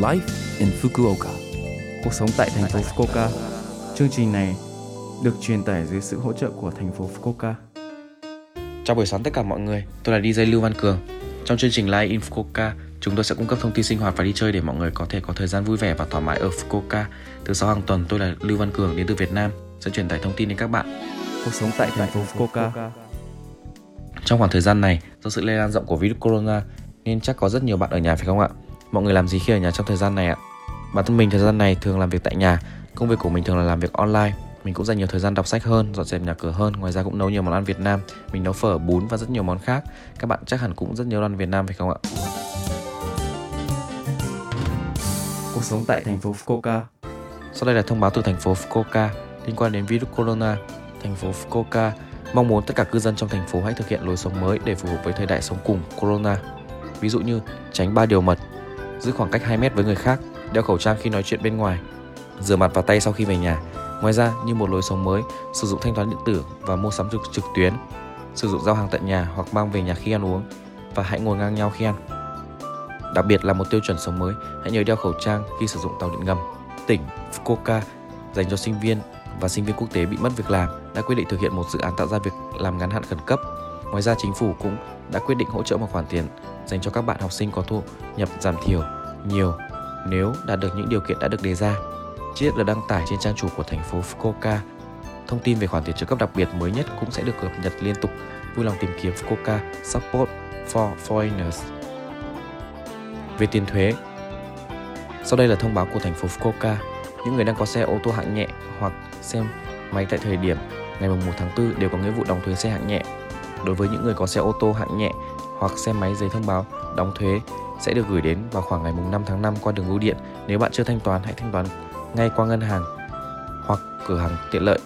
Life in Fukuoka, cuộc sống tại thành phố Fukuoka. Chương trình này được truyền tải dưới sự hỗ trợ của thành phố Fukuoka. Chào buổi sáng tất cả mọi người, tôi là DJ Lưu Văn Cường. Trong chương trình Live in Fukuoka, chúng tôi sẽ cung cấp thông tin sinh hoạt và đi chơi để mọi người có thể có thời gian vui vẻ và thoải mái ở Fukuoka. Thứ 6 hàng tuần, tôi là Lưu Văn Cường đến từ Việt Nam sẽ truyền tải thông tin đến các bạn. Cuộc sống tại thành phố Fukuoka. Trong khoảng thời gian này, do sự lây lan rộng của virus corona nên chắc có rất nhiều bạn ở nhà phải không ạ? Mọi người làm gì khi ở nhà trong thời gian này ạ? Bản thân mình thời gian này thường làm việc tại nhà, công việc của mình thường là làm việc online. Mình cũng dành nhiều thời gian đọc sách hơn, dọn dẹp nhà cửa hơn. Ngoài ra cũng nấu nhiều món ăn Việt Nam. Mình nấu phở, bún và rất nhiều món khác. Các bạn chắc hẳn cũng rất nhiều món Việt Nam phải không ạ? Cuộc sống tại thành phố Fukuoka. Sau đây là thông báo từ thành phố Fukuoka liên quan đến virus corona. Thành phố Fukuoka mong muốn tất cả cư dân trong thành phố hãy thực hiện lối sống mới để phù hợp với thời đại sống cùng corona. Ví dụ như tránh 3 điều mật: giữ khoảng cách 2 mét với người khác, đeo khẩu trang khi nói chuyện bên ngoài, rửa mặt và tay sau khi về nhà. Ngoài ra, như một lối sống mới, sử dụng thanh toán điện tử và mua sắm trực tuyến, sử dụng giao hàng tại nhà hoặc mang về nhà khi ăn uống, và hãy ngồi ngang nhau khi ăn. Đặc biệt là một tiêu chuẩn sống mới, hãy nhớ đeo khẩu trang khi sử dụng tàu điện ngầm. Tỉnh Fukuoka dành cho sinh viên và sinh viên quốc tế bị mất việc làm đã quyết định thực hiện một dự án tạo ra việc làm ngắn hạn khẩn cấp. Ngoài ra, chính phủ cũng đã quyết định hỗ trợ một khoản tiền dành cho các bạn học sinh có thu nhập giảm thiểu nhiều nếu đạt được những điều kiện đã được đề ra. Chi tiết được đăng tải trên trang chủ của thành phố Fukuoka. Thông tin về khoản tiền trợ cấp đặc biệt mới nhất cũng sẽ được cập nhật liên tục. Vui lòng tìm kiếm Fukuoka Support for Foreigners. Về tiền thuế. Sau đây là thông báo của thành phố Fukuoka. Những người đang có xe ô tô hạng nhẹ hoặc xe máy tại thời điểm ngày 1 tháng 4 đều có nghĩa vụ đóng thuế xe hạng nhẹ. Đối với những người có xe ô tô hạng nhẹ hoặc xe máy, giấy thông báo đóng thuế sẽ được gửi đến vào khoảng ngày 5 tháng 5 qua đường bưu điện. Nếu bạn chưa thanh toán, hãy thanh toán ngay qua ngân hàng hoặc cửa hàng tiện lợi.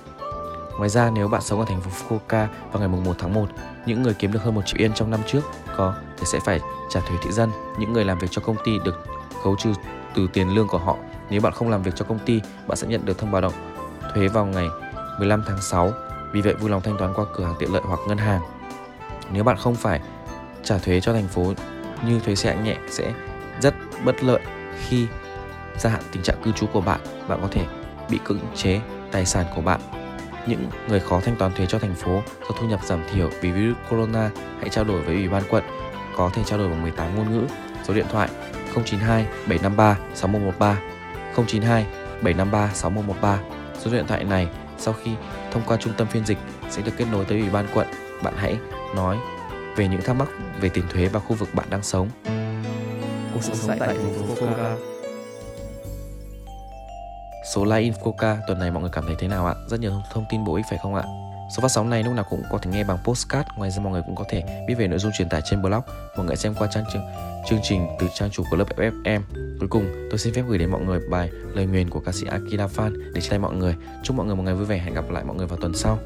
Ngoài ra, nếu bạn sống ở thành phố Fukuoka vào ngày 1 tháng 1, những người kiếm được hơn 1 triệu yên trong năm trước có thể sẽ phải trả thuế thị dân. Những người làm việc cho công ty được khấu trừ từ tiền lương của họ. Nếu bạn không làm việc cho công ty, bạn sẽ nhận được thông báo đóng thuế vào ngày 15 tháng 6. Vì vậy, vui lòng thanh toán qua cửa hàng tiện lợi hoặc ngân hàng. Nếu bạn không phải trả thuế cho thành phố như thuế xe hạng nhẹ sẽ rất bất lợi khi gia hạn tình trạng cư trú của bạn, bạn có thể bị cưỡng chế tài sản của bạn. Những người khó thanh toán thuế cho thành phố do thu nhập giảm thiểu vì virus corona hãy trao đổi với Ủy ban quận, có thể trao đổi bằng 18 ngôn ngữ. Số điện thoại 092 753 6113, 092 753 6113. Số điện thoại này sau khi thông qua trung tâm phiên dịch sẽ được kết nối tới Ủy ban quận. Bạn hãy nói về những thắc mắc về tiền thuế và khu vực bạn đang sống. Cuộc sống tại thành phố Fukuoka. Số Live in Fukuoka tuần này mọi người cảm thấy thế nào ạ? Rất nhiều thông tin bổ ích phải không ạ? Số phát sóng này lúc nào cũng có thể nghe bằng podcast. Ngoài ra mọi người cũng có thể biết về nội dung truyền tải trên blog. Mọi người xem qua chương trình từ trang chủ của lớp FM. Cuối cùng, tôi xin phép gửi đến mọi người bài Lời Nguyền của ca sĩ Akira Fan để chia tay mọi người. Chúc mọi người một ngày vui vẻ. Hẹn gặp lại mọi người vào tuần sau.